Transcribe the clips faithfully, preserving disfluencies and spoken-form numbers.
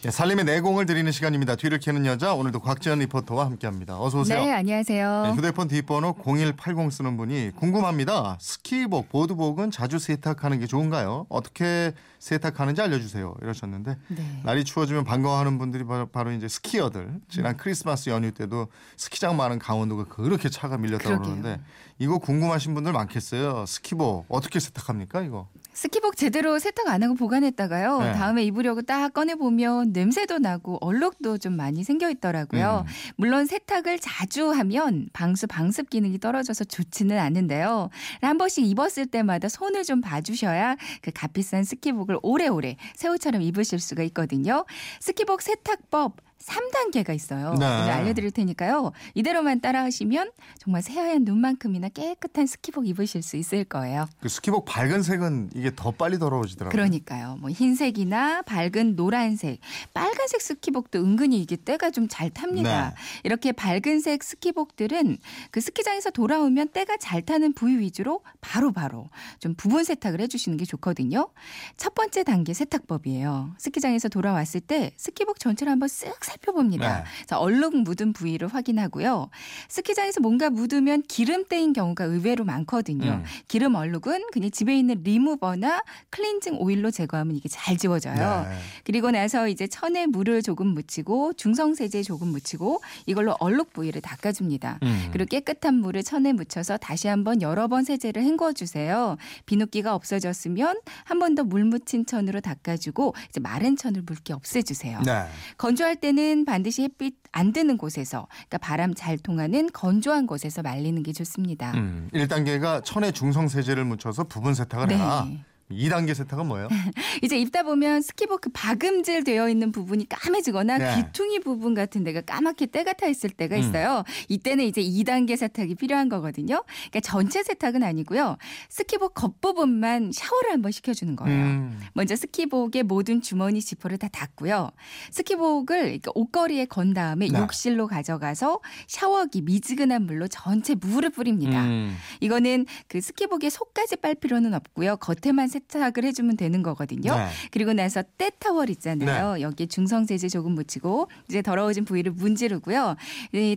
네, 살림의 내공을 드리는 시간입니다. 뒤를 캐는 여자, 오늘도 곽지연 리포터와 함께합니다. 어서 오세요. 네, 안녕하세요. 네, 휴대폰 뒷번호 공일팔공 쓰는 분이 궁금합니다. 스키복, 보드복은 자주 세탁하는 게 좋은가요? 어떻게 세탁하는지 알려주세요. 이러셨는데 네. 날이 추워지면 반가워하는 분들이 바로, 바로 이제 스키어들. 지난 크리스마스 연휴 때도 스키장 많은 강원도가 그렇게 차가 밀렸다고 그러게요. 그러는데 이거 궁금하신 분들 많겠어요. 스키복 어떻게 세탁합니까? 이거? 스키복 제대로 세탁 안 하고 보관했다가요. 네. 다음에 입으려고 딱 꺼내보면 냄새도 나고 얼룩도 좀 많이 생겨 있더라고요. 음. 물론 세탁을 자주 하면 방수 방습 기능이 떨어져서 좋지는 않은데요. 한 번씩 입었을 때마다 손을 좀 봐주셔야 그 값비싼 스키복을 오래오래 새우처럼 입으실 수가 있거든요. 스키복 세탁법 삼 단계가 있어요. 네. 오늘 알려드릴 테니까요. 이대로만 따라하시면 정말 새하얀 눈만큼이나 깨끗한 스키복 입으실 수 있을 거예요. 그 스키복 밝은 색은 이게 더 빨리 더러워지더라고요. 그러니까요. 뭐 흰색이나 밝은 노란색, 빨간색 스키복도 은근히 이게 때가 좀 잘 탑니다. 네. 이렇게 밝은색 스키복들은 그 스키장에서 돌아오면 때가 잘 타는 부위 위주로 바로바로 좀 부분 세탁을 해주시는 게 좋거든요. 첫 번째 단계 세탁법이에요. 스키장에서 돌아왔을 때 스키복 전체를 한번 쓱 살펴봅니다. 네. 자, 얼룩 묻은 부위를 확인하고요. 스키장에서 뭔가 묻으면 기름때인 경우가 의외로 많거든요. 음. 기름 얼룩은 그냥 집에 있는 리무버나 클렌징 오일로 제거하면 이게 잘 지워져요. 네. 그리고 나서 이제 천에 물을 조금 묻히고 중성세제 조금 묻히고 이걸로 얼룩 부위를 닦아줍니다. 음. 그리고 깨끗한 물을 천에 묻혀서 다시 한번 여러 번 세제를 헹궈주세요. 비눗기가 없어졌으면 한 번 더 물 묻힌 천으로 닦아주고 이제 마른 천을 물기 없애주세요. 네. 건조할 때는 반드시 햇빛 안 드는 곳에서, 그러니까 바람 잘 통하는 건조한 곳에서 말리는 게 좋습니다. 음, 일 단계가 천에 중성세제를 묻혀서 부분 세탁을 네. 해라. 이 단계 세탁은 뭐예요? 이제 입다 보면 스키복 그 박음질 되어 있는 부분이 까매지거나 네. 귀퉁이 부분 같은 데가 까맣게 때가 타 있을 때가 있어요. 음. 이때는 이제 이 단계 세탁이 필요한 거거든요. 그러니까 전체 세탁은 아니고요. 스키복 겉부분만 샤워를 한번 시켜주는 거예요. 음. 먼저 스키복의 모든 주머니 지퍼를 다 닦고요. 스키복을 그러니까 옷걸이에 건 다음에 네. 욕실로 가져가서 샤워기 미지근한 물로 전체 물을 뿌립니다. 음. 이거는 그 스키복의 속까지 빨 필요는 없고요. 겉에만 세탁을 해주면 되는 거거든요. 네. 그리고 나서 때타월 있잖아요. 네. 여기에 중성세제 조금 묻히고 이제 더러워진 부위를 문지르고요.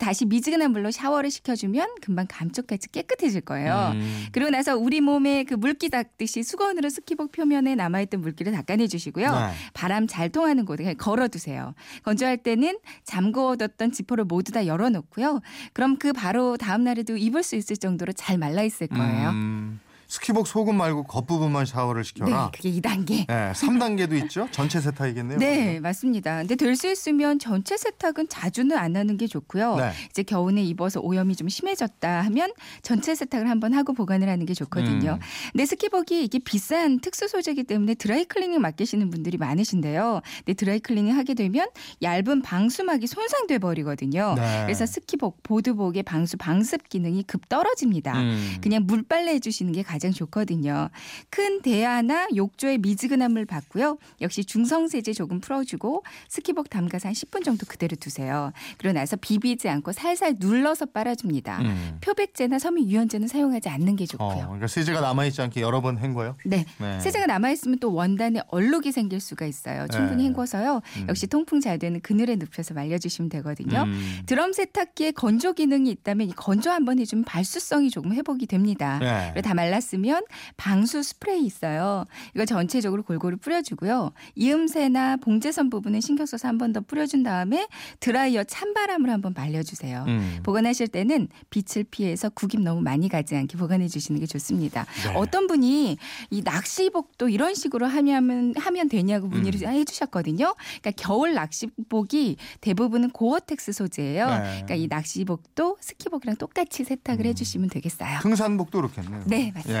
다시 미지근한 물로 샤워를 시켜주면 금방 감쪽같이 깨끗해질 거예요. 음. 그리고 나서 우리 몸에 그 물기 닦듯이 수건으로 스키복 표면에 남아있던 물기를 닦아내주시고요. 네. 바람 잘 통하는 곳에 걸어두세요. 건조할 때는 잠궈뒀던 지퍼를 모두 다 열어놓고요. 그럼 그 바로 다음 날에도 입을 수 있을 정도로 잘 말라있을 거예요. 음. 스키복 속은 말고 겉부분만 샤워를 시켜라. 네, 그게 이 단계. 네, 삼 단계도 있죠. 전체 세탁이겠네요. 네, 그러면. 맞습니다. 근데 될 수 있으면 전체 세탁은 자주는 안 하는 게 좋고요. 네. 이제 겨우내 입어서 오염이 좀 심해졌다 하면 전체 세탁을 한번 하고 보관을 하는 게 좋거든요. 음. 근데 스키복이 이게 비싼 특수 소재이기 때문에 드라이클리닝 맡기시는 분들이 많으신데요. 근데 드라이클리닝 하게 되면 얇은 방수막이 손상돼 버리거든요. 네. 그래서 스키복, 보드복의 방수 방습 기능이 급 떨어집니다. 음. 그냥 물빨래 해주시는 게 가장 가장 좋거든요. 큰 대야나 욕조에 미지근한 물 받고요. 역시 중성세제 조금 풀어주고 스키복 담가서 한 십 분 정도 그대로 두세요. 그러고 나서 비비지 않고 살살 눌러서 빨아줍니다. 음. 표백제나 섬유유연제는 사용하지 않는 게 좋고요. 어, 그러니까 세제가 남아있지 않게 여러 번 헹궈요? 네. 네. 세제가 남아있으면 또 원단에 얼룩이 생길 수가 있어요. 충분히 네. 헹궈서요. 음. 역시 통풍 잘 되는 그늘에 눕혀서 말려주시면 되거든요. 음. 드럼 세탁기에 건조 기능이 있다면 건조 한번 해주면 발수성이 조금 회복이 됩니다. 네. 그리고 다 말랐어요. 쓰면 방수 스프레이 있어요. 이거 전체적으로 골고루 뿌려주고요. 이음새나 봉제선 부분은 신경 써서 한 번 더 뿌려준 다음에 드라이어 찬바람으로 한번 말려주세요. 음. 보관하실 때는 빛을 피해서 구김 너무 많이 가지 않게 보관해 주시는 게 좋습니다. 네. 어떤 분이 이 낚시복도 이런 식으로 하면 하면 되냐고 문의를 음. 해주셨거든요. 그러니까 겨울 낚시복이 대부분은 고어텍스 소재예요. 네. 그러니까 이 낚시복도 스키복이랑 똑같이 세탁을 음. 해주시면 되겠어요. 등산복도 그렇겠네요. 네, 맞습니다.